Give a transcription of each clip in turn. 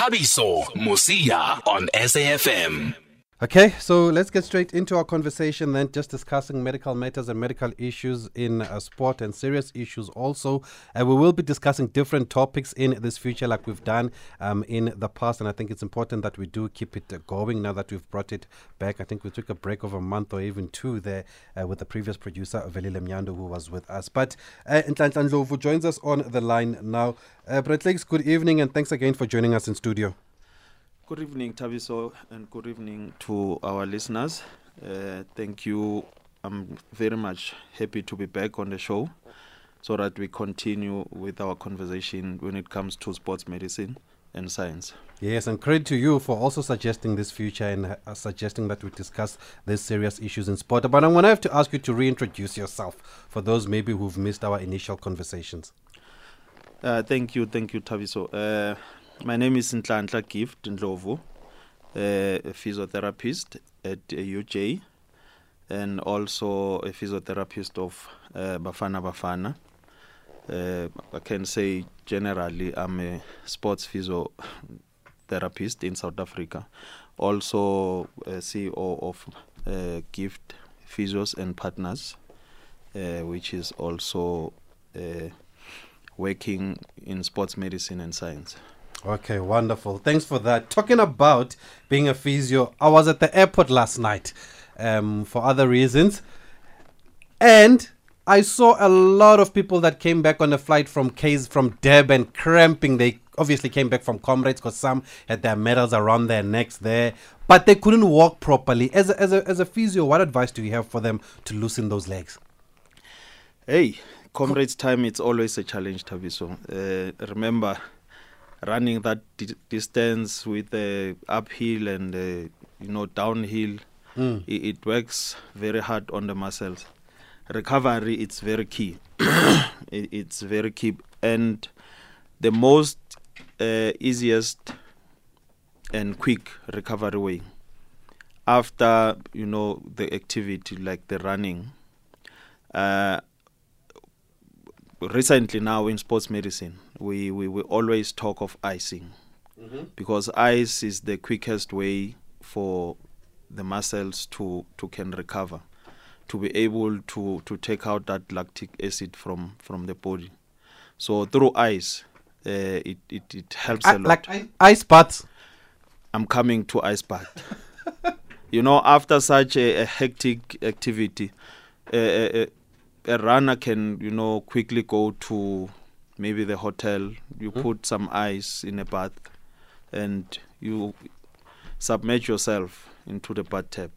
Thabiso Mosia on SAFM. Okay, so let's get straight into our conversation then, just discussing medical matters and medical issues in sport and serious issues also. We will be discussing different topics in this future like we've done in the past, and I think it's important that we do keep it going now that we've brought it back. I think we took a break of a month or even two there with the previous producer, Velile Mnyando, who was with us. But Nhlanhla Ndlovu joins us on the line now. Brett Legs, good evening, and thanks again for joining us in studio. Good evening, Thabiso, and good evening to our listeners. Thank you. I'm very much happy to be back on the show so that we continue with our conversation when it comes to sports medicine and science. Yes, and credit to you for also suggesting this future and suggesting that we discuss these serious issues in sport. But I'm going to have to ask you to reintroduce yourself for those maybe who've missed our initial conversations. Thank you, Thabiso. My name is Nhlanhla Gift Ndlovu, a physiotherapist at UJ and also a physiotherapist of Bafana Bafana. I can say generally I'm a sports physiotherapist in South Africa, also a CEO of Gift Physios and Partners, which is also working in sports medicine and science. Okay, wonderful. Thanks for that. Talking about being a physio, I was at the airport last night for other reasons, and I saw a lot of people that came back on a flight from Durban cramping. They obviously came back from Comrades because some had their medals around their necks there, but they couldn't walk properly. As a physio, what advice do you have for them to loosen those legs? Hey, Comrades time, it's always a challenge, Thabiso. Remember, running that distance with the uphill and downhill, it works very hard on the muscles. Recovery, it's very key. It's very key, and the most easiest and quick recovery way after the activity like the running. Recently now in sports medicine, we always talk of icing, because ice is the quickest way for the muscles to can recover, to be able to take out that lactic acid from the body. So through ice, it helps a lot. Like ice baths? I'm coming to ice bath. After such a hectic activity, a runner can, quickly go to maybe the hotel. You put some ice in a bath and you submerge yourself into the bathtub.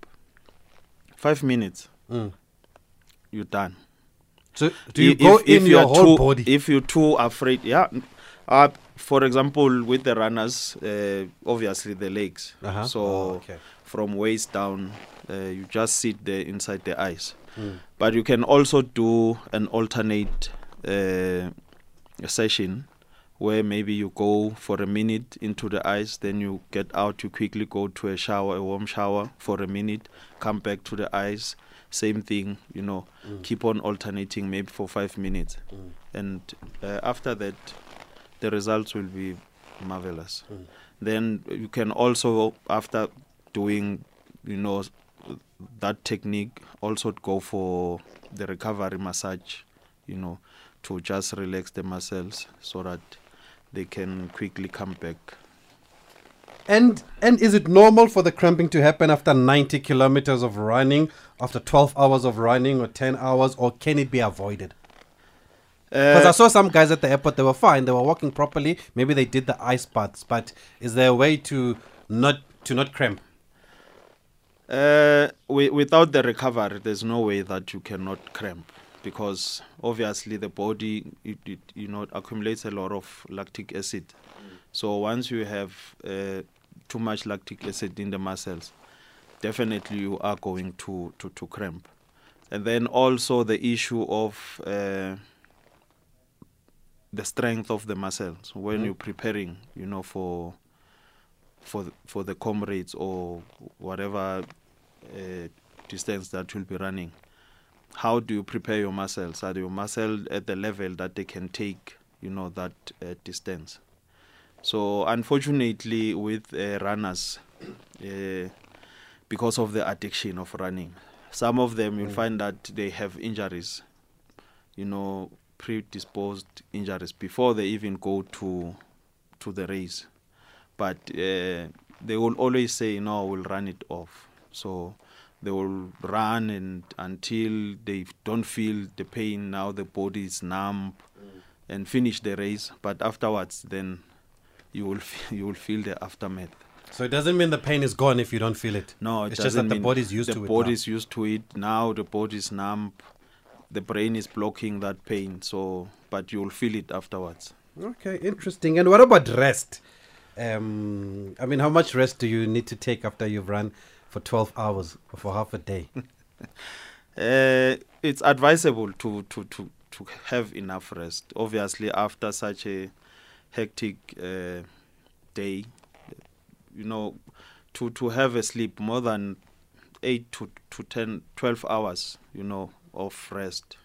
5 minutes, you're done. So do you go in your whole body? If you're too afraid, yeah. For example, with the runners, obviously the legs. Uh-huh. So from waist down, you just sit there inside the ice. But you can also do an alternate session where maybe you go for a minute into the ice, then you get out, you quickly go to a warm shower for a minute, come back to the ice, same thing, keep on alternating maybe for 5 minutes. And after that, the results will be marvelous. Then you can also, after doing, that technique, also go for the recovery massage, to just relax the muscles so that they can quickly come back. And is it normal for the cramping to happen after 90 kilometers of running, after 12 hours of running or 10 hours, or can it be avoided? Because I saw some guys at the airport, they were fine, they were walking properly, maybe they did the ice baths, but is there a way to not cramp? Without the recovery, there's no way that you cannot cramp, because obviously the body it accumulates a lot of lactic acid. So once you have too much lactic acid in the muscles, definitely you are going to cramp. And then also the issue of the strength of the muscles when you're preparing, for the Comrades or whatever distance that you'll be running. How do you prepare your muscles? Are your muscles at the level that they can take, that distance? So unfortunately with runners, because of the addiction of running, some of them you'll find that they have injuries, you know, predisposed injuries before they even go to the race. But they will always say, no, we'll run it off. So they will run and until they don't feel the pain, now the body is numb, and finish the race. But afterwards, then you will feel the aftermath. So it doesn't mean the pain is gone if you don't feel it. No, it's just that the body's used to it. The body's used to it now. The body's numb. The brain is blocking that pain. So, but you'll feel it afterwards. Okay, interesting. And what about rest? I mean, how much rest do you need to take after you've run for 12 hours or for half a day? It's advisable to have enough rest. Obviously, after such a hectic day, you know, to have a sleep more than 8 to 10, 12 hours, you know, of rest,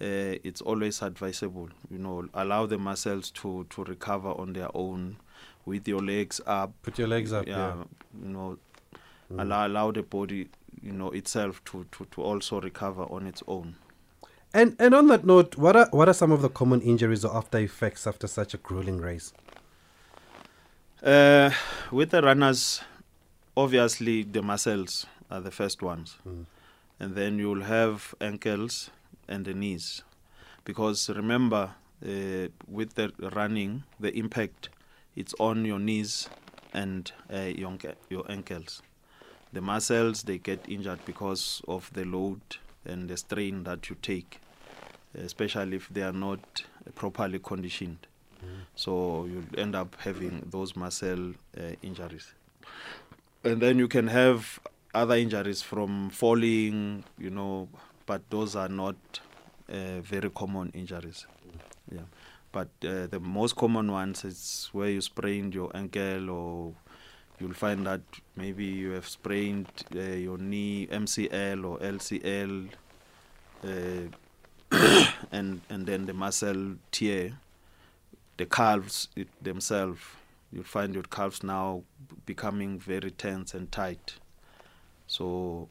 it's always advisable. You know, allow the muscles to recover on their own with your legs up. Put your legs up, yeah. You know, allow the body, you know, itself to also recover on its own. And on that note, what are some of the common injuries or after effects after such a grueling race? With the runners, obviously the muscles are the first ones, and then you'll have ankles and the knees, because remember, with the running, the impact, it's on your knees and your ankles. The muscles, they get injured because of the load and the strain that you take, especially if they are not properly conditioned. So you'll end up having those muscle injuries. And then you can have other injuries from falling, you know, but those are not very common injuries. Yeah. But the most common ones is where you sprained your ankle, or you'll find that maybe you have sprained your knee, MCL or LCL, and then the muscle tear. The calves themselves, you'll find your calves now becoming very tense and tight. So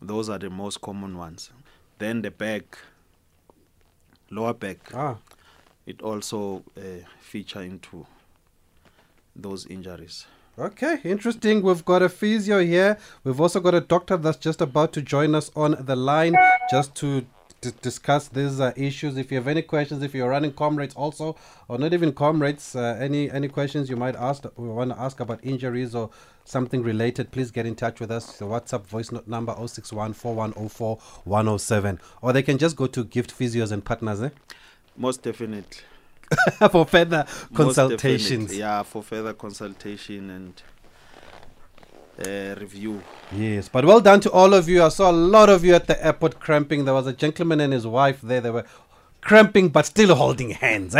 those are the most common ones. Then the back, lower back, it also feature into those injuries. Okay, interesting. We've got a physio here. We've also got a doctor that's just about to join us on the line just to discuss these issues. If you have any questions, if you're running Comrades also, or not even Comrades, any questions you might ask, we want to ask about injuries or something related, please get in touch with us. The WhatsApp voice note number 061 4104 107, or they can just go to Gift Physios and Partners. Most definitely. For further consultations. Yeah, for further consultation and review. Yes, but well done to all of you. I saw a lot of you at the airport cramping. There was a gentleman and his wife there. They were cramping but still holding hands,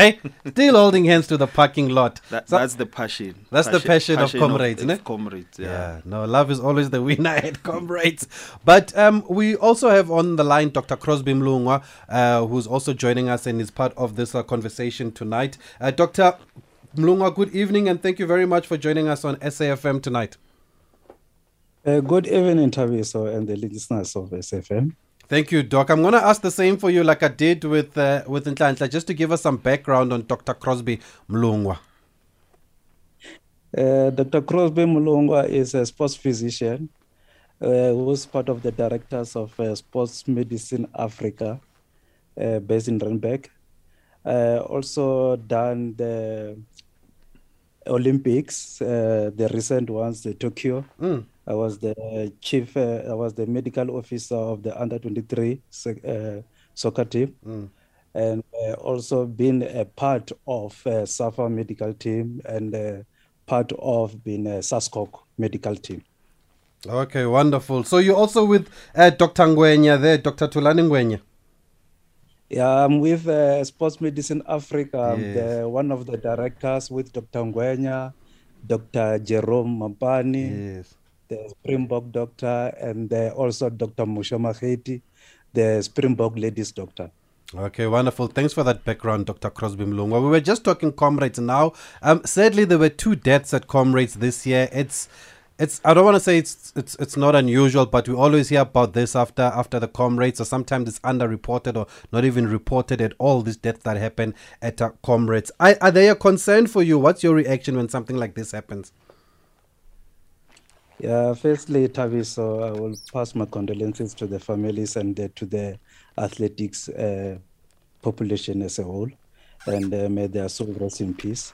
still holding hands to the parking lot. That's the passion. That's the passion of Comrades, isn't it? Comrades, yeah. No, love is always the winner at Comrades. But we also have on the line Dr. Crosby Mlungwa, who's also joining us and is part of this conversation tonight. Dr. Mlungwa, good evening, and thank you very much for joining us on SAFM tonight. Good evening, Thabiso, and the listeners of SFM. Thank you, Doc. I'm going to ask the same for you like I did with Nhlanhla, just to give us some background on Dr. Crosby Mlungwa. Dr. Crosby Mlungwa is a sports physician who's part of the directors of Sports Medicine Africa, based in Renberg. Also done the Olympics, the recent ones, the Tokyo. I was the chief. I was the medical officer of the under-23 soccer team, and also been a part of SAFA medical team and part of being a SASCOC medical team. Okay, wonderful. So you're also with Dr. Ngwenya there, Dr. Thulani Ngwenya. Yeah, I'm with Sports Medicine Africa. Yes. I'm one of the directors with Dr. Ngwenya, Dr. Jerome Mampani. Yes. The Springbok doctor, and also Dr. Mushoma Kheti, the Springbok ladies doctor. Okay, wonderful. Thanks for that background, Dr. Crosby Mlungwa. We were just talking Comrades now. Sadly, there were 2 deaths at Comrades this year. It's I don't want to say it's not unusual, but we always hear about this after the Comrades, or sometimes it's underreported or not even reported at all, these deaths that happen at Comrades. Are they a concern for you? What's your reaction when something like this happens? Yeah, firstly, Thabiso, I will pass my condolences to the families and to the athletics population as a whole, and may their soul rest in peace.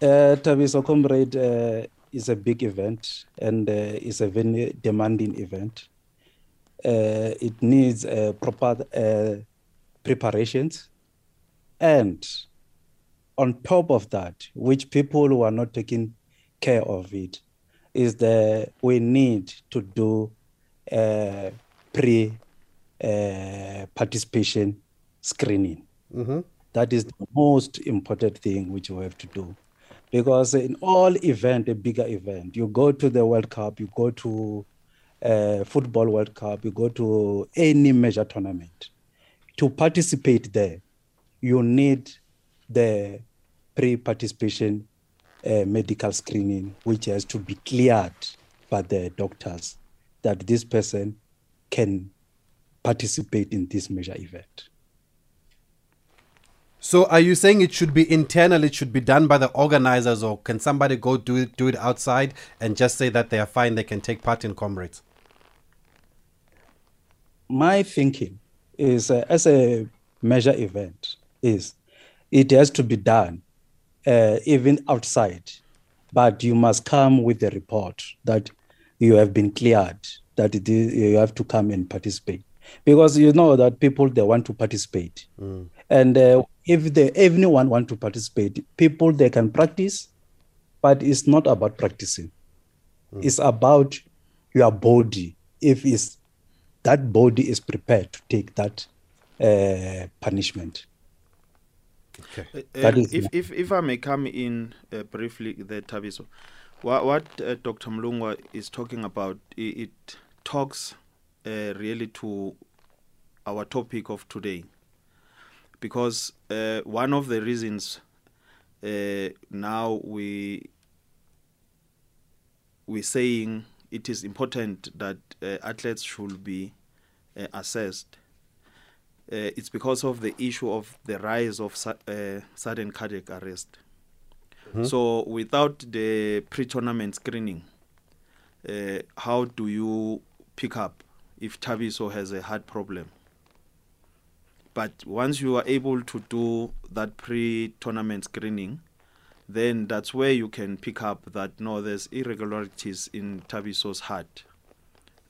Thabiso, Comrade is a big event, and it's a very demanding event. It needs proper preparations, and on top of that, which people who are not taking care of it, is that we need to do pre-participation screening. Mm-hmm. That is the most important thing which we have to do. Because in all event, a bigger event, you go to the World Cup, you go to Football World Cup, you go to any major tournament. To participate there, you need the pre-participation medical screening, which has to be cleared by the doctors that this person can participate in this major event. So are you saying it should be internal, it should be done by the organizers, or can somebody go do it outside and just say that they are fine, they can take part in Comrades? My thinking is, as a major event, is it has to be done even outside, but you must come with a report that you have been cleared, that you have to come and participate. Because you know that people, they want to participate. Mm. And if anyone want to participate, people, they can practice, but it's not about practicing. Mm. It's about your body. If that body is prepared to take that punishment. Okay. If I may come in briefly there, Thabiso, what Dr. Mlungwa is talking about, it talks really to our topic of today, because one of the reasons now we're saying it is important that athletes should be assessed, it's because of the issue of the rise of sudden cardiac arrest. Mm-hmm. So without the pre-tournament screening, how do you pick up if Thabiso has a heart problem? But once you are able to do that pre-tournament screening, then that's where you can pick up that, no, there's irregularities in Thabiso's heart.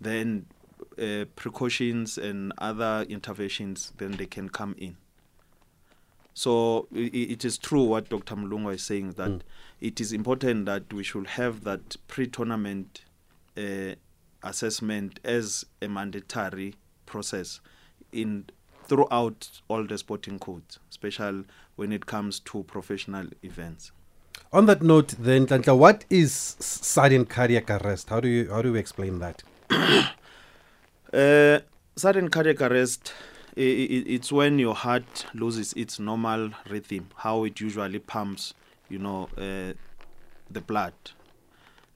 Then precautions and other interventions, then they can come in. So it is true what Dr. Mlungwa is saying, that it is important that we should have that pre-tournament assessment as a mandatory process throughout all the sporting codes, especially when it comes to professional events. On that note, then, Nhlanhla, what is sudden cardiac arrest? How do we explain that? Sudden cardiac arrest, it's when your heart loses its normal rhythm, how it usually pumps, the blood.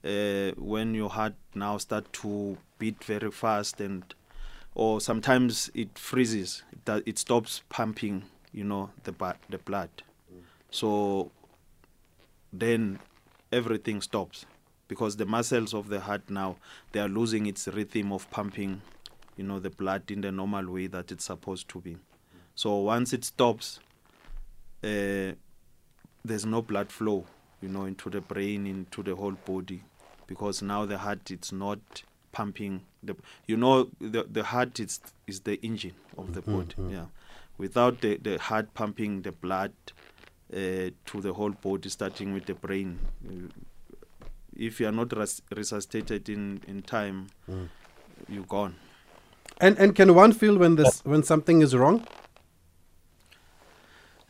When your heart now starts to beat very fast, or sometimes it freezes, it stops pumping, the blood. So then everything stops, because the muscles of the heart now, they are losing its rhythm of pumping the blood in the normal way that it's supposed to be. So once it stops, there's no blood flow, into the brain, into the whole body, because now the heart, it's not pumping. The heart is the engine of the body. Mm-hmm. Yeah, without the heart pumping the blood to the whole body, starting with the brain, if you are not resuscitated in time, you're gone. And can one feel when something is wrong?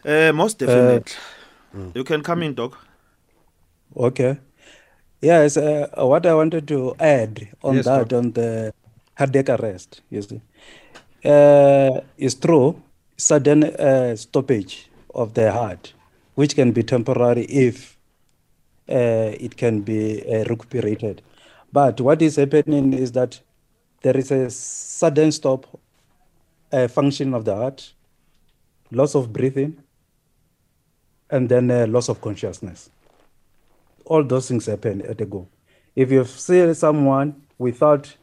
Most definitely. You can come in, Doc. Okay. Yes, what I wanted to add on on the cardiac arrest, you see, it's true. sudden stoppage of the heart, which can be temporary if it can be recuperated. But what is happening is that there is a sudden stop function of the heart, loss of breathing, and then loss of consciousness. All those things happen at a go. If you see someone without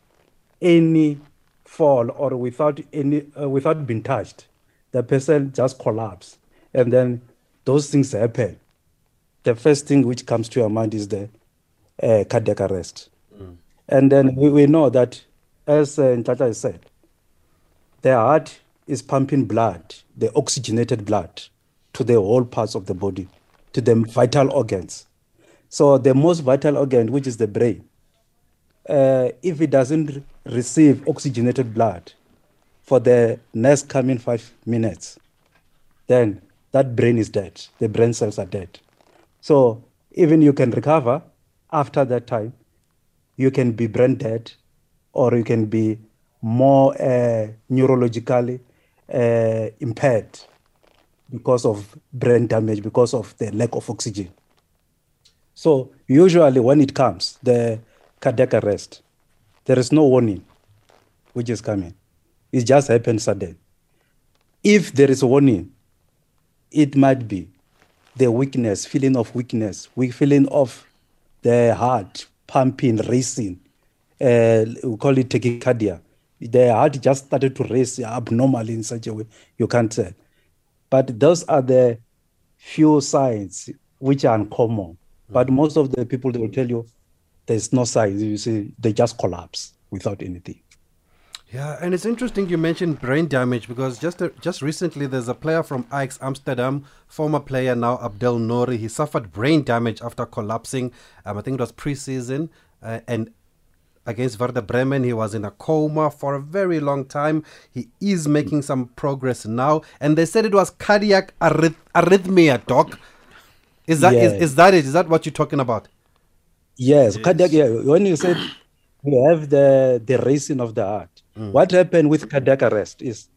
any fall or without any without being touched, the person just collapses, and then those things happen. The first thing which comes to your mind is the cardiac arrest. Mm. And then we know that, as Nhlanhla said, the heart is pumping blood, the oxygenated blood, to the whole parts of the body, to the vital organs. So the most vital organ, which is the brain, if it doesn't receive oxygenated blood for the next coming 5 minutes, then that brain is dead. The brain cells are dead. So even you can recover after that time, you can be brain dead, or you can be more neurologically impaired because of brain damage, because of the lack of oxygen. So usually when it comes, the cardiac arrest, there is no warning which is coming. It just happens suddenly. If there is a warning, it might be the weakness, feeling of weakness, feeling of the heart pumping, racing. We call it tachycardia. The heart just started to race abnormally in such a way, you can't tell. But those are the few signs which are uncommon. But most of the people, they will tell you there's no signs. You see, they just collapse without anything. Yeah, and it's interesting you mentioned brain damage, because just recently there's a player from Ajax Amsterdam, former player now Abdel Nouri. He suffered brain damage after collapsing. I think it was pre-season, and against Werder Bremen, he was in a coma for a very long time. He is making some progress now, and they said it was cardiac arrhythmia, Doc. Is that, yes. Is that it? Is that what you're talking about? Yes, yes. Cardiac, yeah. When you said we have the racing of the heart, what happened with cardiac arrest is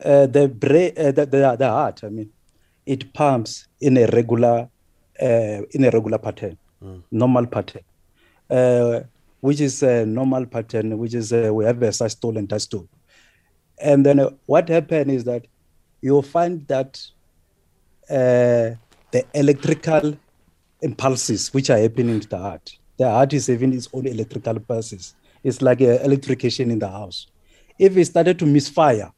the heart, it pumps in a regular pattern, normal pattern, which is a normal pattern, which is we have a systole and diastole. And then what happened is that you'll find that the electrical impulses which are happening to the heart is having its own electrical pulses. It's like electrification in the house. If it started to misfire,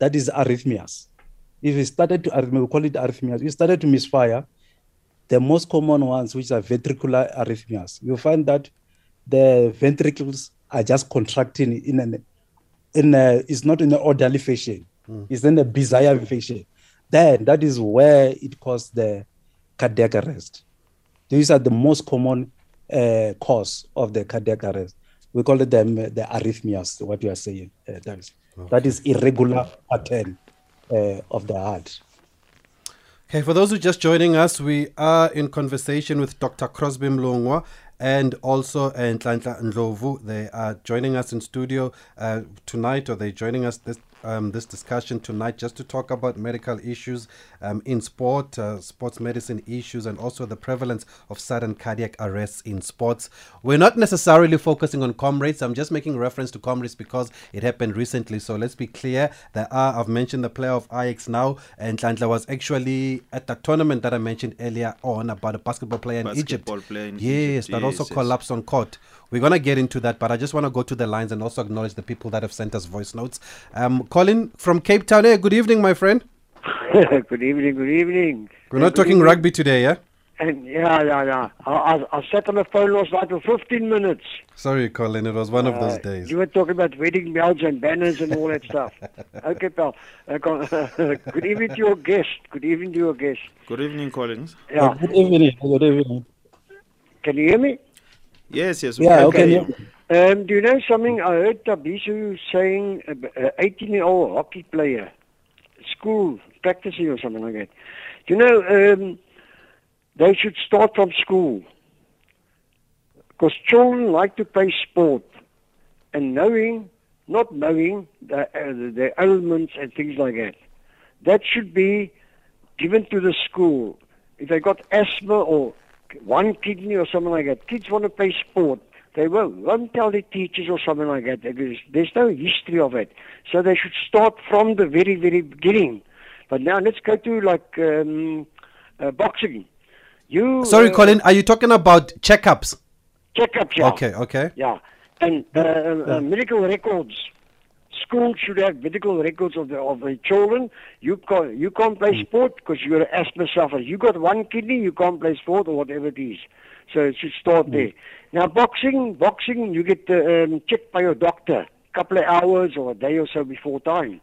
that is arrhythmias. If it started to, we call it arrhythmias, if it started to misfire, the most common ones, which are ventricular arrhythmias, you'll find that the ventricles are just contracting it's not in an orderly fashion. It's in a bizarre fashion. Then that is where it caused the cardiac arrest. These are the most common cause of the cardiac arrest. We call them the arrhythmias, what you are saying. That is irregular pattern of the heart. Okay, for those who are just joining us, we are in conversation with Dr. Crosby Mlungwa and also Nhlanhla Ndlovu. They are joining us in studio tonight, or they're joining us this discussion tonight just to talk about medical issues in sport, sports medicine issues, and also the prevalence of sudden cardiac arrests in sports. We're not necessarily focusing on Comrades. I'm just making reference to Comrades because it happened recently. So let's be clear. I've mentioned the player of Ajax now, and Nhlanhla was actually at the tournament that I mentioned earlier on about a basketball player in Egypt. Yes, that also collapsed on court. We're going to get into that, but I just want to go to the lines and also acknowledge the people that have sent us voice notes. Colin from Cape Town. Hey, good evening, my friend. Good evening, good evening. We're not talking rugby today, yeah? Yeah. I sat on the phone last night for 15 minutes. Sorry, Colin, it was one of those days. You were talking about wedding bells and banners and all that stuff. Okay, pal. Good evening to your guest. Good evening to your guest. Good evening, Collins. Yeah. Good evening. Good evening. Can you hear me? Yes. Yeah, okay. Do you know something? I heard Thabiso saying an 18-year-old hockey player, school, practicing or something like that. Do you know, they should start from school. Because children like to play sport. And knowing not knowing the ailments and things like that. That should be given to the school. If they got asthma or one kidney or something like that, kids want to play sport. They won't tell the teachers or something like that. There's no history of it. So they should start from the very, very beginning. But now let's go to like boxing. Sorry, Colin, are you talking about checkups? Checkups, yeah. Okay. Yeah. And medical records. Schools should have medical records of the children. You can't play sport because you're an asthma sufferer. You got one kidney, you can't play sport or whatever it is. So it should start there. Now boxing, you get checked by your doctor a couple of hours or a day or so before time.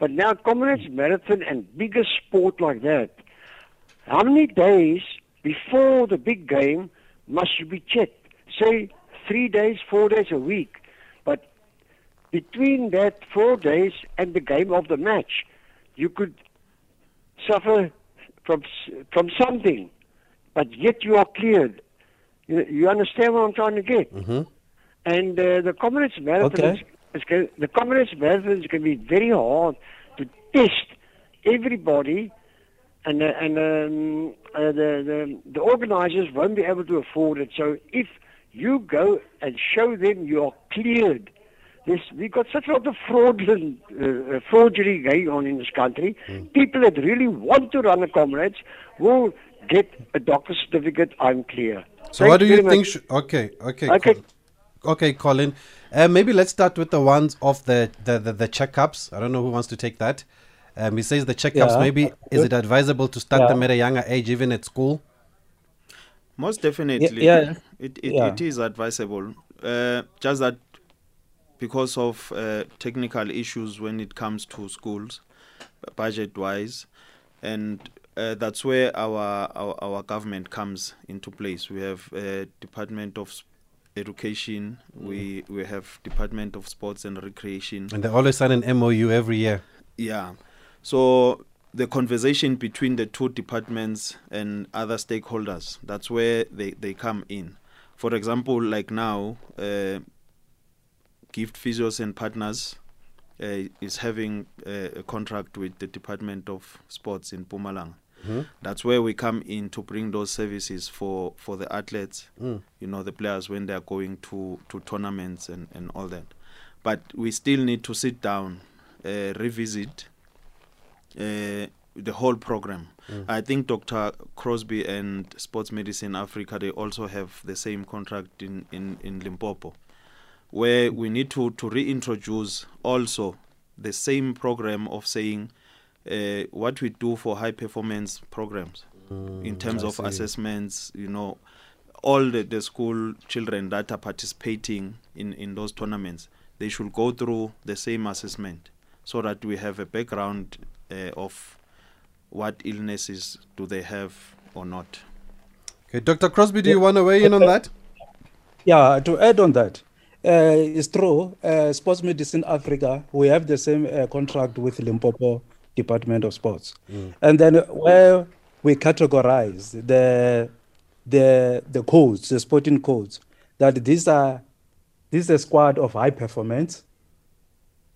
But now Comrades Marathon and bigger sport like that, how many days before the big game must you be checked? Say 3 days, 4 days a week. But between that 4 days and the game of the match, you could suffer from something, but yet you are cleared. You understand what I'm trying to get? Mm-hmm. And the Comrades Marathon is going to be very hard to test everybody, and the organizers won't be able to afford it. So if you go and show them you are cleared, we got such a lot of fraudery going on in this country. Mm. People that really want to run a Comrades will get a doctor's certificate. I'm clear. So what do you think? Okay, Colin. Maybe let's start with the ones of the checkups. I don't know who wants to take that. He says the checkups. Yeah. Maybe is it advisable to start them at a younger age, even at school? Most definitely. Yeah. It is advisable. Just that because of technical issues when it comes to schools, budget-wise, and that's where our government comes into place. We have Department of Education, we have Department of Sports and Recreation. And they always sign an MOU every year. Yeah. So the conversation between the two departments and other stakeholders, that's where they come in. For example, like now, Gift Physios and Partners is having a contract with the Department of Sports in Mpumalanga. Mm-hmm. That's where we come in to bring those services for the athletes, the players when they are going to tournaments and all that. But we still need to sit down, revisit the whole program. Mm. I think Dr. Crosby and Sports Medicine Africa, they also have the same contract in Limpopo, where we need to reintroduce also the same program of saying what we do for high performance programs in terms of assessments, all the school children that are participating in those tournaments, they should go through the same assessment so that we have a background of what illnesses do they have or not. Okay, Dr. Crosby, do you want to weigh in on that? Yeah, to add on that, it's true. Sports Medicine Africa, we have the same contract with Limpopo Department of Sports, and then where we categorize the codes, the sporting codes, that this is a squad of high performance.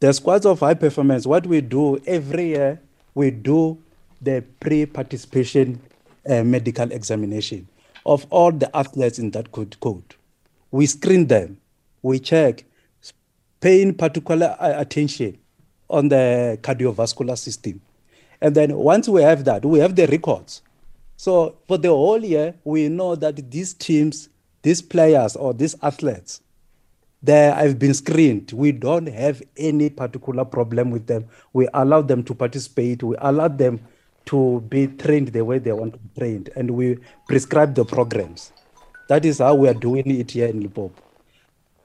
The squads of high performance, what we do every year, we do the pre-participation medical examination of all the athletes in that code. We screen them, we check, paying particular attention on the cardiovascular system. And then once we have that, we have the records. So for the whole year, we know that these teams, these players or these athletes, they have been screened. We don't have any particular problem with them. We allow them to participate. We allow them to be trained the way they want to be trained. And we prescribe the programs. That is how we are doing it here in Limpopo.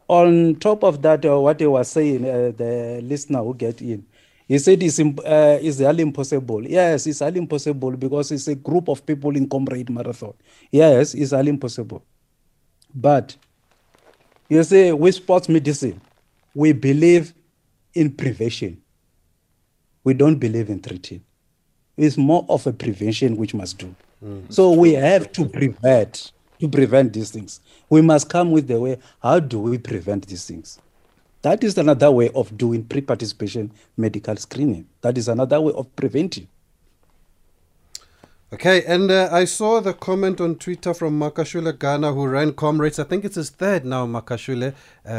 On top of that, what he was saying, the listener who get in, he said it's highly impossible. Yes, it's highly impossible because it's a group of people in Comrade Marathon. Yes, it's highly impossible. But you see, with sports medicine, we believe in prevention. We don't believe in treating. It's more of a prevention which must do. So we have to prevent these things. We must come with the way, how do we prevent these things? That is another way of doing pre-participation medical screening. That is another way of preventing. Okay, and I saw the comment on Twitter from Makashule Gana, who ran Comrades. I think it's his third now, Makashule.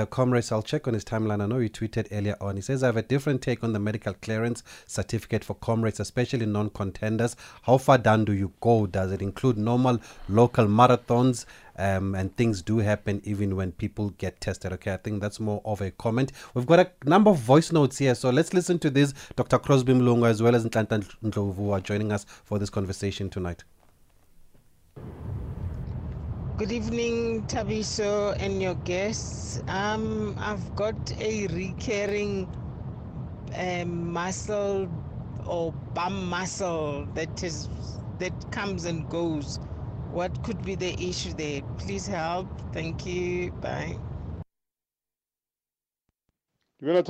Comrades, I'll check on his timeline. I know he tweeted earlier on. He says, I have a different take on the medical clearance certificate for Comrades, especially non-contenders. How far down do you go? Does it include normal local marathons? And things do happen even when people get tested. Okay, I think that's more of a comment. We've got a number of voice notes here, so let's listen to this. Dr. Crosby Mlungwa as well as Nhlanhla Ndlovu are joining us for this conversation tonight. Good evening, Thabiso and your guests. I've got a recurring muscle or bum muscle that comes and goes. What could be the issue there? Please help. Thank you. Bye. The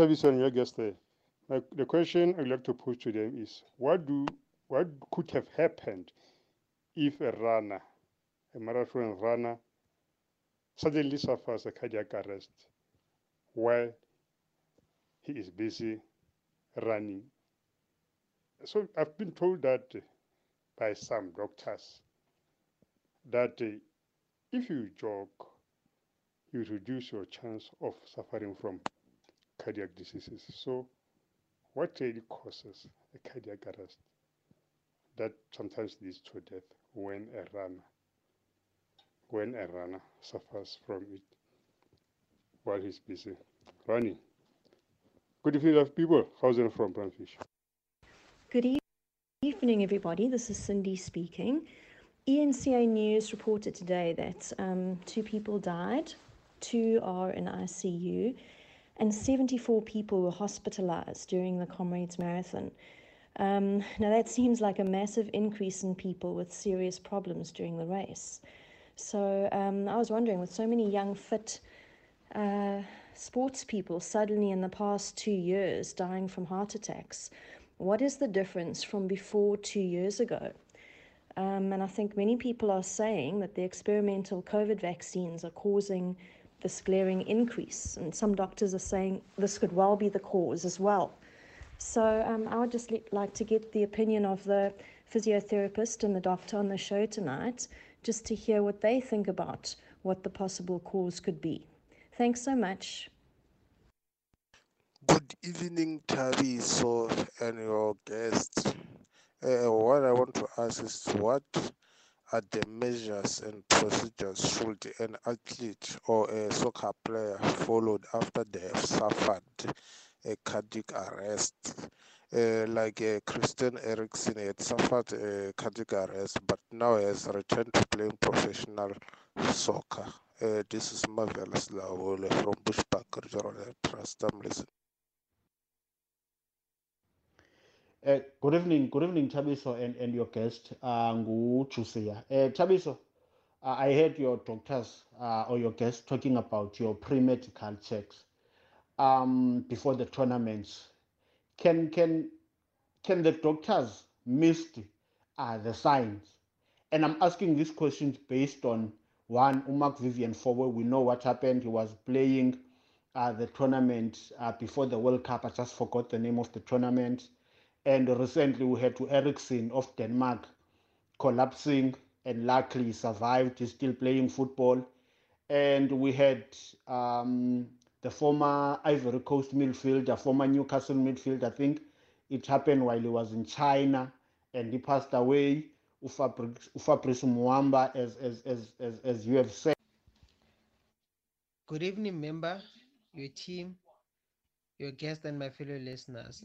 question I'd like to pose to them is, what could have happened if a runner, a marathon runner, suddenly suffers a cardiac arrest while he is busy running? So I've been told that by some doctors, that if you jog, you reduce your chance of suffering from cardiac diseases. So what really causes a cardiac arrest that sometimes leads to death when a runner suffers from it while he's busy running? Good evening, people. How's it from Brandfish? Good evening, everybody. This is Cindy speaking. ENCA News reported today that 2 people died, 2 are in ICU, and 74 people were hospitalized during the Comrades Marathon. Now that seems like a massive increase in people with serious problems during the race. So I was wondering, with so many young, fit sports people suddenly in the past 2 years dying from heart attacks, what is the difference from before 2 years ago? And I think many people are saying that the experimental COVID vaccines are causing this glaring increase. And some doctors are saying this could well be the cause as well. So I would just like to get the opinion of the physiotherapist and the doctor on the show tonight, just to hear what they think about what the possible cause could be. Thanks so much. Good evening, Thabiso and your guests. What I want to ask is, what are the measures and procedures should an athlete or a soccer player follow after they have suffered a cardiac arrest? Like Christian Eriksen had suffered a cardiac arrest, but now has returned to playing professional soccer. This is Marvelous Lawole from Bushbuck Regional Trust. I'm listening. Good evening, Thabiso and your guest, Chusia. Thabiso, I heard your doctors or your guests talking about your pre-medical checks before the tournaments. Can the doctors miss the signs? And I'm asking these questions based on one, Umak Vivian Forward. We know what happened. He was playing the tournament before the World Cup. I just forgot the name of the tournament. And recently we had to Eriksen of Denmark collapsing, and luckily survived. He's still playing football. And we had the former Ivory Coast midfielder, former Newcastle midfielder. I think it happened while he was in China, and he passed away. Fabrice Muamba, as you have said. Good evening, member, your team, your guests, and my fellow listeners.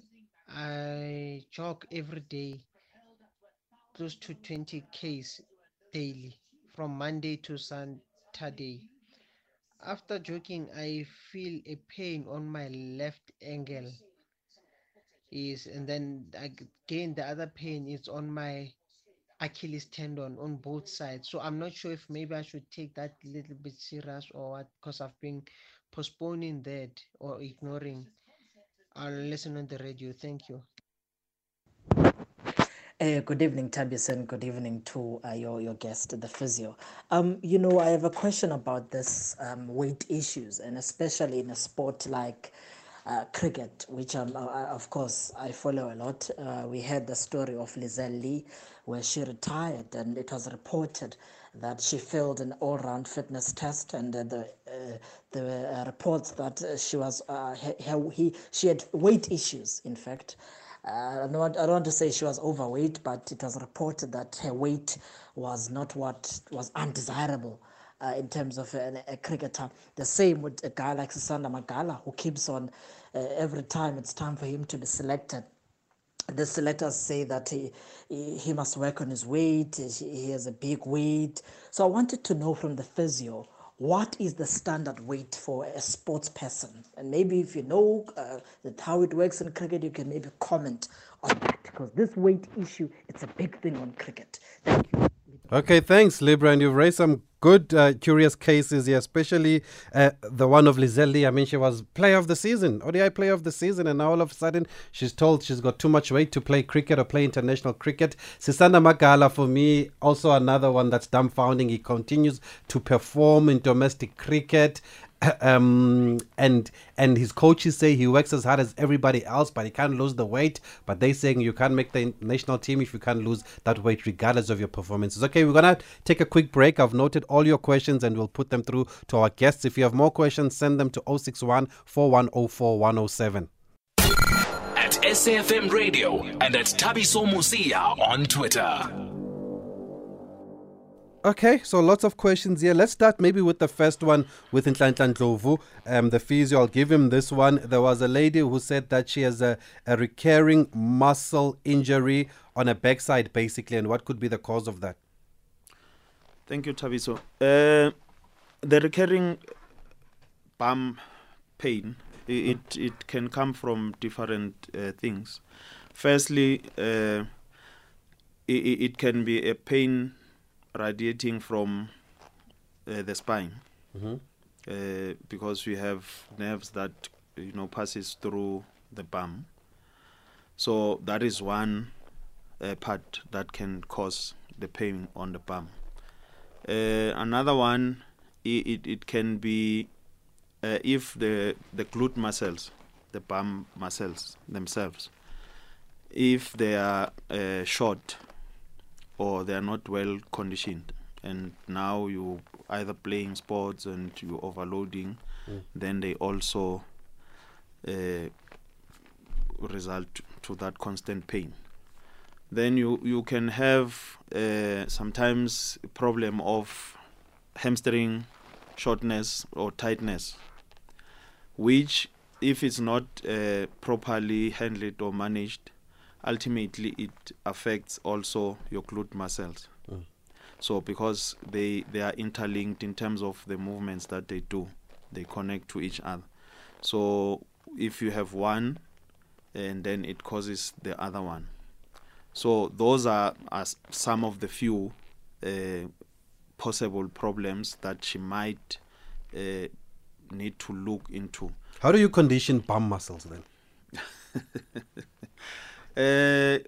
I jog every day, close to 20 Ks daily, from Monday to Saturday. After jogging, I feel a pain on my left ankle. And then again, the other pain is on my Achilles tendon on both sides. So I'm not sure if maybe I should take that a little bit serious or what, because I've been postponing that or ignoring. I'll listen on the radio. Thank you. Good evening, Thabiso, and good evening to your guest, the physio. I have a question about this weight issues, and especially in a sport like cricket, which of course I follow a lot. We had the story of Lizelle Lee, where she retired, and it was reported that she failed an all-round fitness test, and the reports that she was she had weight issues, in fact. I don't want to say she was overweight, but it was reported that her weight was not what was undesirable in terms of a cricketer. The same with a guy like Sisanda Magala, who keeps on every time it's time for him to be selected. The selectors say that he must work on his weight, he has a big weight. So I wanted to know from the physio, what is the standard weight for a sports person? And maybe if you know how it works in cricket, you can maybe comment on that, because this weight issue, it's a big thing on cricket. Thank you. Okay, thanks, Libra. And you've raised some good, curious cases here, especially the one of Lizelle Lee. I mean, she was player of the season, ODI player of the season, and now all of a sudden she's told she's got too much weight to play cricket or play international cricket. Sisanda Magala, for me, also another one that's dumbfounding. He continues to perform in domestic cricket. And his coaches say he works as hard as everybody else, but he can't lose the weight. But they're saying you can't make the national team if you can't lose that weight, regardless of your performances. Okay, we're going to take a quick break. I've noted all your questions and we'll put them through to our guests. If you have more questions, send them to 061-4104-107. At SAFM Radio and at Thabiso Mosia on Twitter. Okay, so lots of questions here. Let's start maybe with the first one with Nhlanhla Ndlovu, the physio. I'll give him this one. There was a lady who said that she has a recurring muscle injury on her backside, basically, and what could be the cause of that? Thank you, Thabiso. The recurring bum pain, it can come from different things. Firstly, it can be a pain radiating from the spine, mm-hmm. Because we have nerves that passes through the bum. So that is one part that can cause the pain on the bum. Another one, it can be if the glute muscles, the bum muscles themselves, if they are short, or they are not well conditioned, and now you either playing sports and you overloading, then they also result to that constant pain. Then you can have sometimes problem of hamstring shortness or tightness, which if it's not properly handled or managed, ultimately it affects also your glute muscles. So because they are interlinked in terms of the movements that they do, they connect to each other. So if you have one, and then it causes the other one. So those are some of the few possible problems that she might need to look into. How do you condition bum muscles then?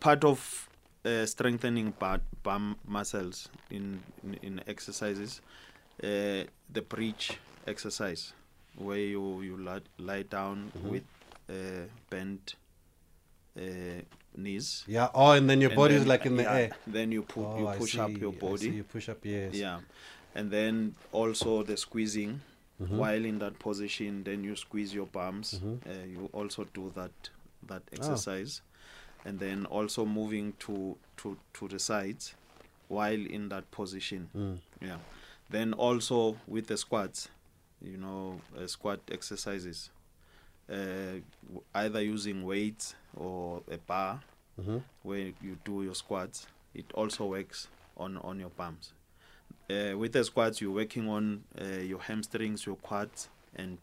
Part of strengthening bum muscles in exercises, the bridge exercise, where you lie down, mm-hmm. with bent knees. Yeah. Oh, and then your body is like in the air. Then you push up your body. You push up, yes. Yeah, and then also the squeezing. Mm-hmm. While in that position, then you squeeze your bums. Mm-hmm. You also do that exercise, and then also moving to the sides while in that position. Yeah, then also with the squats, squat exercises, either using weights or a bar, mm-hmm. where you do your squats. It also works on your bums. With the squats, you're working on your hamstrings, your quads, and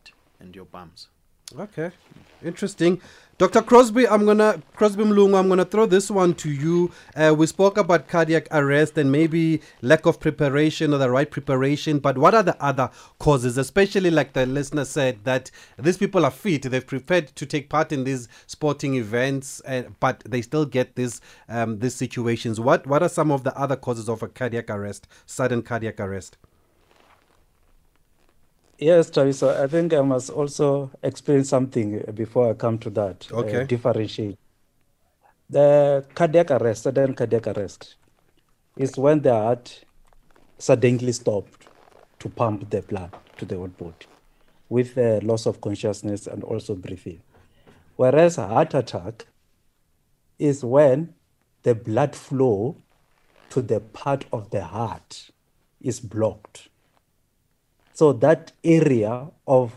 your bums. Okay, interesting. Dr. Crosby, Crosby Mlungwa, I'm going to throw this one to you. We spoke about cardiac arrest and maybe lack of preparation or the right preparation, but what are the other causes, especially like the listener said, that these people are fit, they've prepared to take part in these sporting events, but they still get these situations. What are some of the other causes of a cardiac arrest, sudden cardiac arrest? Yes, Thabiso, I think I must also explain something before I come to that. Okay. Differentiate. The cardiac arrest, sudden cardiac arrest, is when the heart suddenly stopped to pump the blood to the whole body with the loss of consciousness and also breathing. Whereas a heart attack is when the blood flow to the part of the heart is blocked. So that area of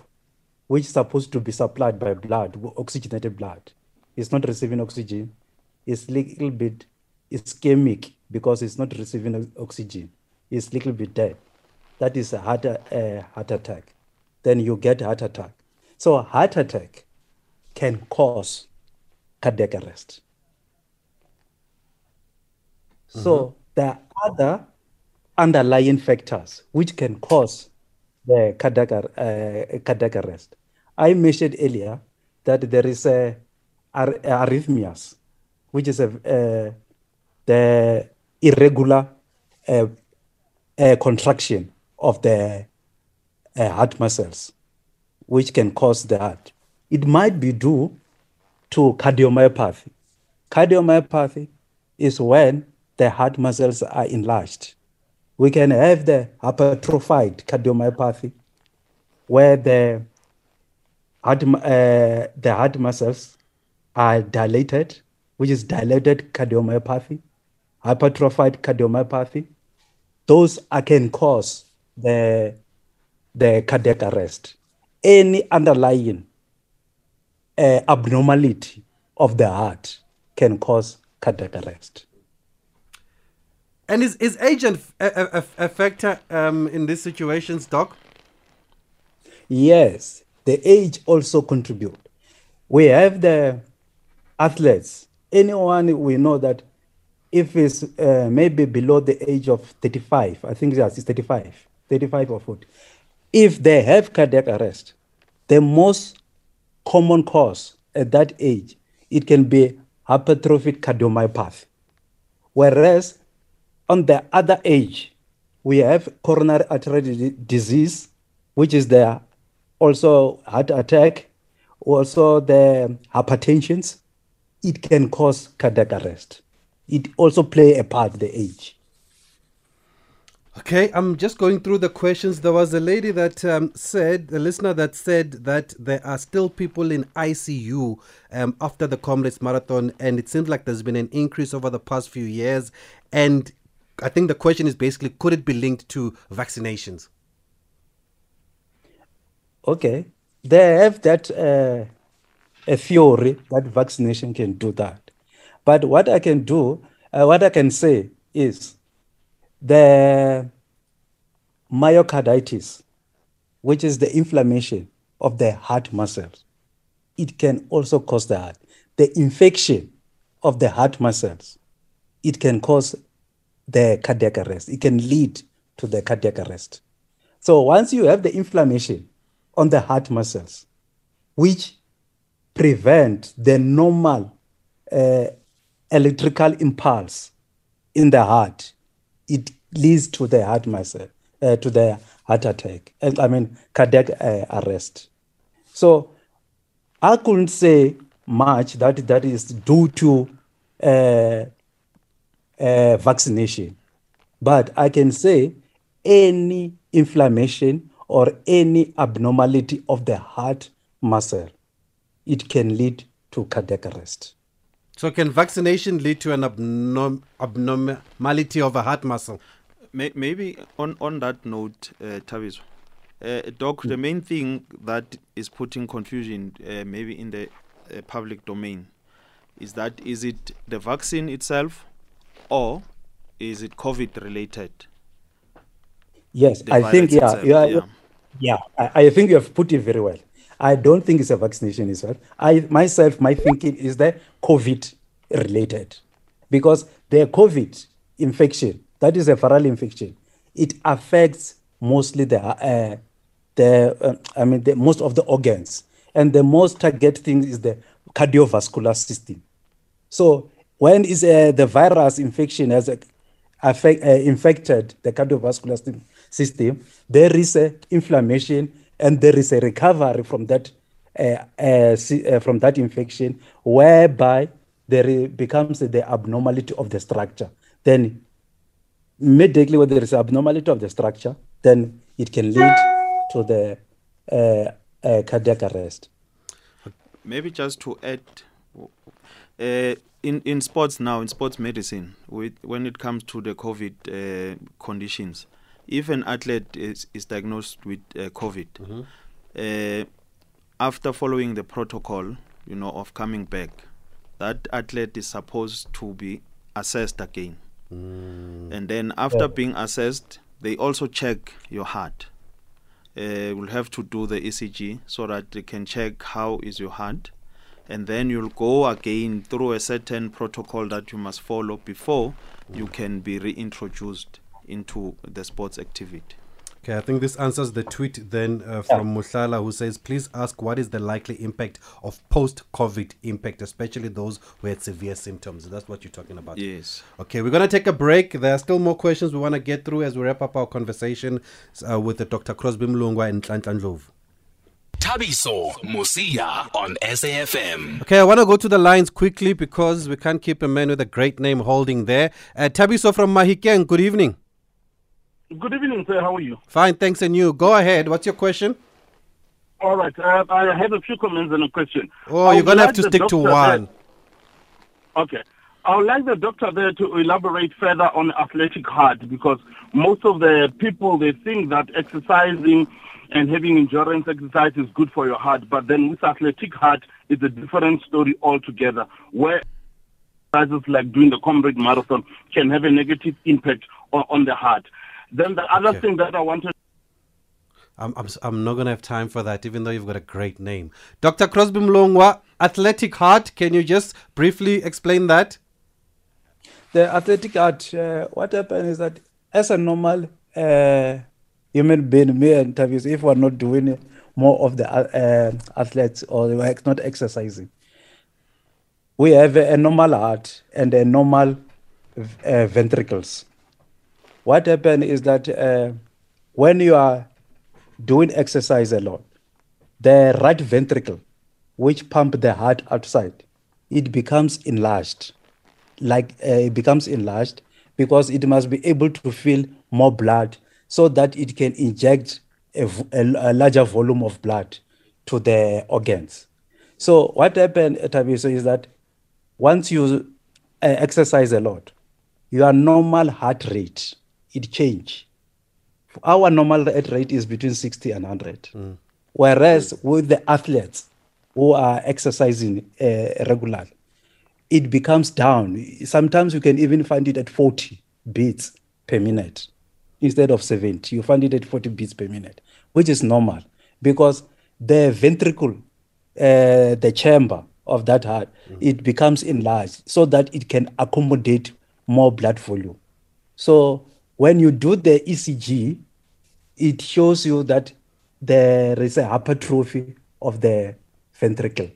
which is supposed to be supplied by blood, oxygenated blood, is not receiving oxygen. It's a little bit ischemic because it's not receiving oxygen. It's a little bit dead. That is a heart attack. Then you get a heart attack. So a heart attack can cause cardiac arrest. Mm-hmm. So there are other underlying factors which can cause the cardiac arrest. I mentioned earlier that there is arrhythmias, which is the irregular contraction of the heart muscles, which can cause the heart. It might be due to cardiomyopathy. Cardiomyopathy is when the heart muscles are enlarged. We can have the hypertrophied cardiomyopathy, where the heart muscles are dilated, which is dilated cardiomyopathy, hypertrophied cardiomyopathy. Those can cause the cardiac arrest. Any underlying abnormality of the heart can cause cardiac arrest. And is age a factor in these situations, Doc? Yes, the age also contributes. We have the athletes. Anyone we know that if it's maybe below the age of 35, I think it's 35 or 40. If they have cardiac arrest, the most common cause at that age, it can be hypertrophic cardiomyopathy. Whereas on the other age, we have coronary artery disease, which is there, also heart attack, also the hypertension. It can cause cardiac arrest. It also plays a part, the age. Okay, I'm just going through the questions. There was a lady that said that there are still people in ICU after the Comrades Marathon, and it seems like there's been an increase over the past few years. And I think the question is basically, could it be linked to vaccinations? Okay. They have that a theory that vaccination can do that. But what I can do, what I can say is the myocarditis, which is the inflammation of the heart muscles, it can also cause the heart. The infection of the heart muscles, it can cause the cardiac arrest. It can lead to the cardiac arrest. So once you have the inflammation on the heart muscles, which prevent the normal electrical impulse in the heart, it leads to the heart muscle, to the heart attack, cardiac arrest. So I couldn't say much that is due to vaccination. But I can say any inflammation or any abnormality of the heart muscle, it can lead to cardiac arrest. So can vaccination lead to an abnormality of a heart muscle? Maybe on that note, Thabiso, Doc, the main thing that is putting confusion maybe in the public domain is that, is it the vaccine itself, or is it COVID related? Yes, I think, yeah. I think you have put it very well. I don't think it's a vaccination itself. My thinking is that COVID related, because the COVID infection, that is a viral infection, it affects mostly most of the organs, and the most target thing is the cardiovascular system. So when is the virus infection has infected the cardiovascular system, there is inflammation and there is a recovery from that infection, whereby there becomes the abnormality of the structure. Then immediately when there is abnormality of the structure, then it can lead to the cardiac arrest. Maybe just to add, in sports now, in sports medicine, when it comes to the COVID conditions, if an athlete is diagnosed with COVID, mm-hmm. After following the protocol, of coming back, that athlete is supposed to be assessed again. Mm. And then after being assessed, they also check your heart. We'll have to do the ECG so that they can check how is your heart, and then you'll go again through a certain protocol that you must follow before you can be reintroduced into the sports activity. Okay, I think this answers the tweet then from Nhlanhla, who says, please ask what is the likely impact of post-COVID impact, especially those who had severe symptoms. That's what you're talking about. Yes. Okay, we're going to take a break. There are still more questions we want to get through as we wrap up our conversation with Dr. Crosby Mlungwa and Nhlanhla Ndlovu. Thabiso Mosia on SAFM. Okay, I want to go to the lines quickly because we can't keep a man with a great name holding there. Thabiso from Mahikeng, good evening. Good evening, sir. How are you? Fine, thanks. And you? Go ahead. What's your question? All right. I have a few comments and a question. Oh, you're going to have to stick to one. Okay. I would like the doctor there to elaborate further on athletic heart, because most of the people, they think that exercising and having endurance exercise is good for your heart, but then with athletic heart, it's a different story altogether, where exercises like doing the Comrades Marathon can have a negative impact on the heart. Then the other thing that I wanted... I'm not going to have time for that, even though you've got a great name. Dr. Crosby Mlungwa, athletic heart, can you just briefly explain that? The athletic heart, what happens is that as a normal human being, me and Tavis, if we're not doing more of the athletes or we're not exercising, we have a normal heart and a normal ventricles. What happens is that when you are doing exercise a lot, the right ventricle, which pumps the heart outside, it becomes enlarged. It becomes enlarged because it must be able to fill more blood so that it can inject a larger volume of blood to the organs. So what happens, Thabiso, is that once you exercise a lot, your normal heart rate, it change. Our normal rate is between 60 and 100. Mm. Whereas with the athletes who are exercising regularly, it becomes down. Sometimes you can even find it at 40 beats per minute instead of 70. You find it at 40 beats per minute, which is normal because the ventricle, the chamber of that heart, it becomes enlarged so that it can accommodate more blood volume. So when you do the ECG, it shows you that there is a hypertrophy of the ventricle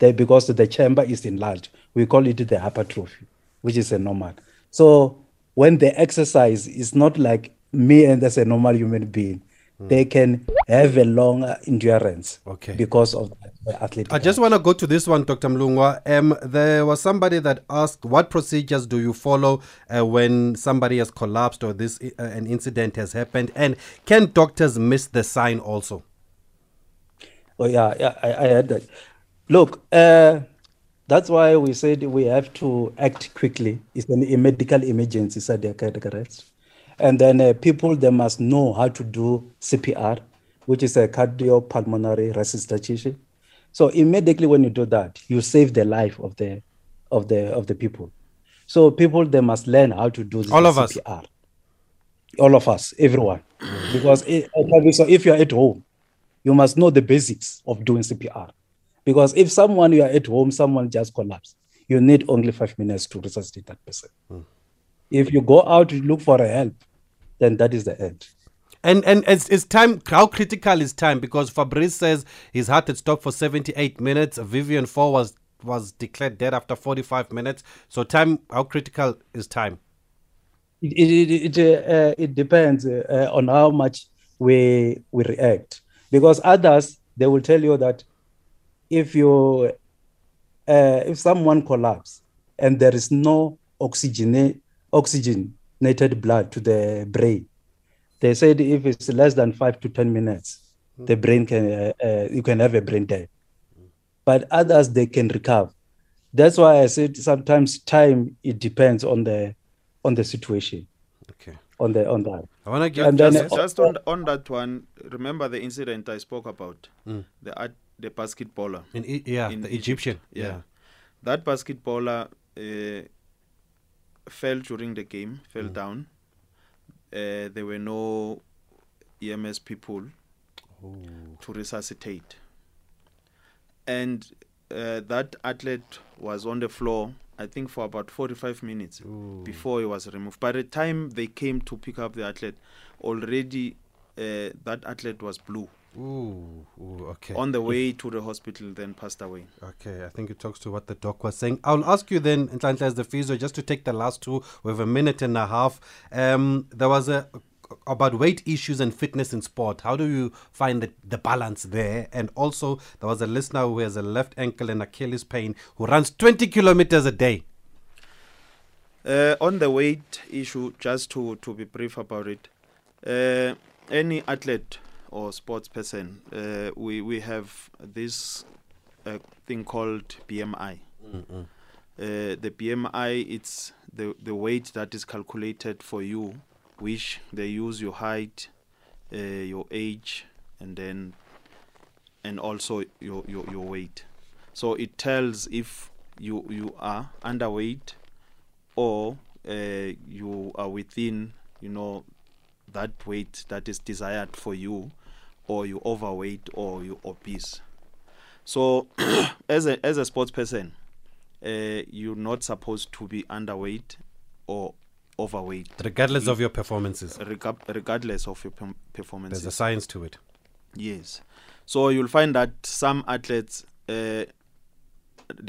there because the chamber is enlarged. We call it the hypertrophy, which is a normal. So when they exercise, it's not like me and as a normal human being. They can have a long endurance because of the athletic. I just want to go to this one, Dr. Mlungwa. There was somebody that asked, what procedures do you follow when somebody has collapsed or this an incident has happened? And can doctors miss the sign also? Oh, yeah, I heard that. Look, that's why we said we have to act quickly. It's a medical emergency, cardiac arrest. And then people, they must know how to do CPR, which is a cardiopulmonary resuscitation. So immediately when you do that, you save the life of the people. So people, they must learn how to do this CPR. All of us, everyone. Because so if you're at home you must know the basics of doing CPR. Because if someone, you are at home, someone just collapsed, you need only 5 minutes to resuscitate that person. Mm. If you go out to look for help, then that is the end. And is time, how critical is time? Because Fabrice says his heart had stopped for 78 minutes. Vivian Four was declared dead after 45 minutes. So time, how critical is time? It depends on how much we react. Because others, they will tell you that if someone collapses and there is no oxygenated blood to the brain, they said if it's less than 5 to 10 minutes, the brain can you can have a brain death. But others, they can recover. That's why I said sometimes time, it depends on the situation. Okay. On that. I want to give just on that one. Remember the incident I spoke about, the basketballer. In the Egyptian. Yeah. Yeah. That basketballer fell during the game, fell down. There were no EMS people to resuscitate. And that athlete was on the floor, I think, for about 45 minutes before he was removed. By the time they came to pick up the athlete, already that athlete was blue. Okay. On the way to the hospital, then passed away. Okay, I think it talks to what the doc was saying. I'll ask you then, Nhlanhla, as the physio, just to take the last two. We have a minute and a half. There was about weight issues and fitness in sport. How do you find the balance there? And also, there was a listener who has a left ankle and Achilles pain who runs 20 kilometers a day. On the weight issue, just to be brief about it, any athlete or sports person, we have this thing called BMI. The BMI, it's the weight that is calculated for you, which they use your height, your age, and then also your weight. So it tells if you are underweight or you are within that weight that is desired for you, or you overweight or you obese. So as a sports person, you're not supposed to be underweight or overweight, regardless of your performances. Regardless of your performances, there's a science to it. Yes. So you'll find that some athletes they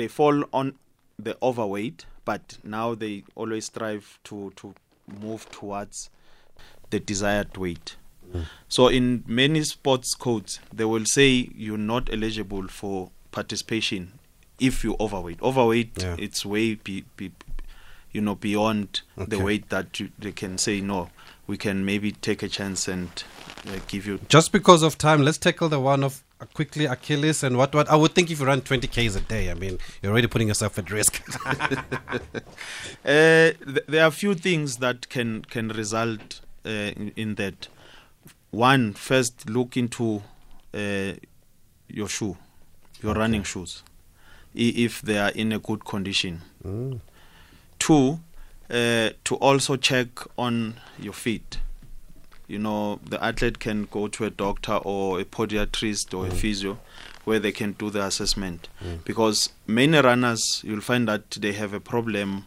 fall on the overweight, but now they always strive to move towards the desired weight. So in many sports codes, they will say you're not eligible for participation if you're overweight. It's way beyond the weight that they can say, no, we can maybe take a chance and give you. Just because of time, let's tackle the one of quickly Achilles and what. I would think if you run 20Ks a day, I mean, you're already putting yourself at risk. There are a few things that can result in that. One, first look into your shoe, your running shoes, if they are in a good condition. Two, to also check on your feet. The athlete can go to a doctor or a podiatrist or a physio where they can do the assessment. Because many runners, you'll find that they have a problem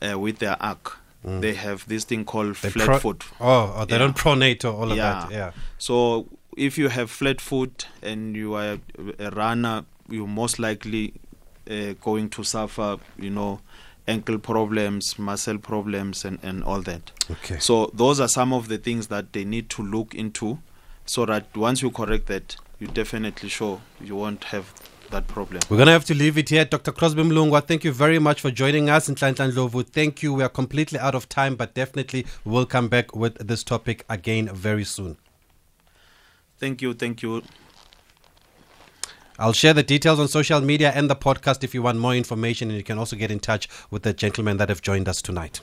with their arch. They have this thing called flat foot. They don't pronate or all of that. Yeah. So if you have flat foot and you are a runner, you're most likely going to suffer, ankle problems, muscle problems, and all that. Okay. So those are some of the things that they need to look into, so that once you correct that, you're definitely sure you won't have that problem. We're going to have to leave it here. Dr. Crosby Mlungwa, thank you very much for joining us. Nhlanhla Ndlovu, thank you. We are completely out of time, but definitely we'll come back with this topic again very soon. Thank you. Thank you. I'll share the details on social media and the podcast if you want more information, and you can also get in touch with the gentlemen that have joined us tonight.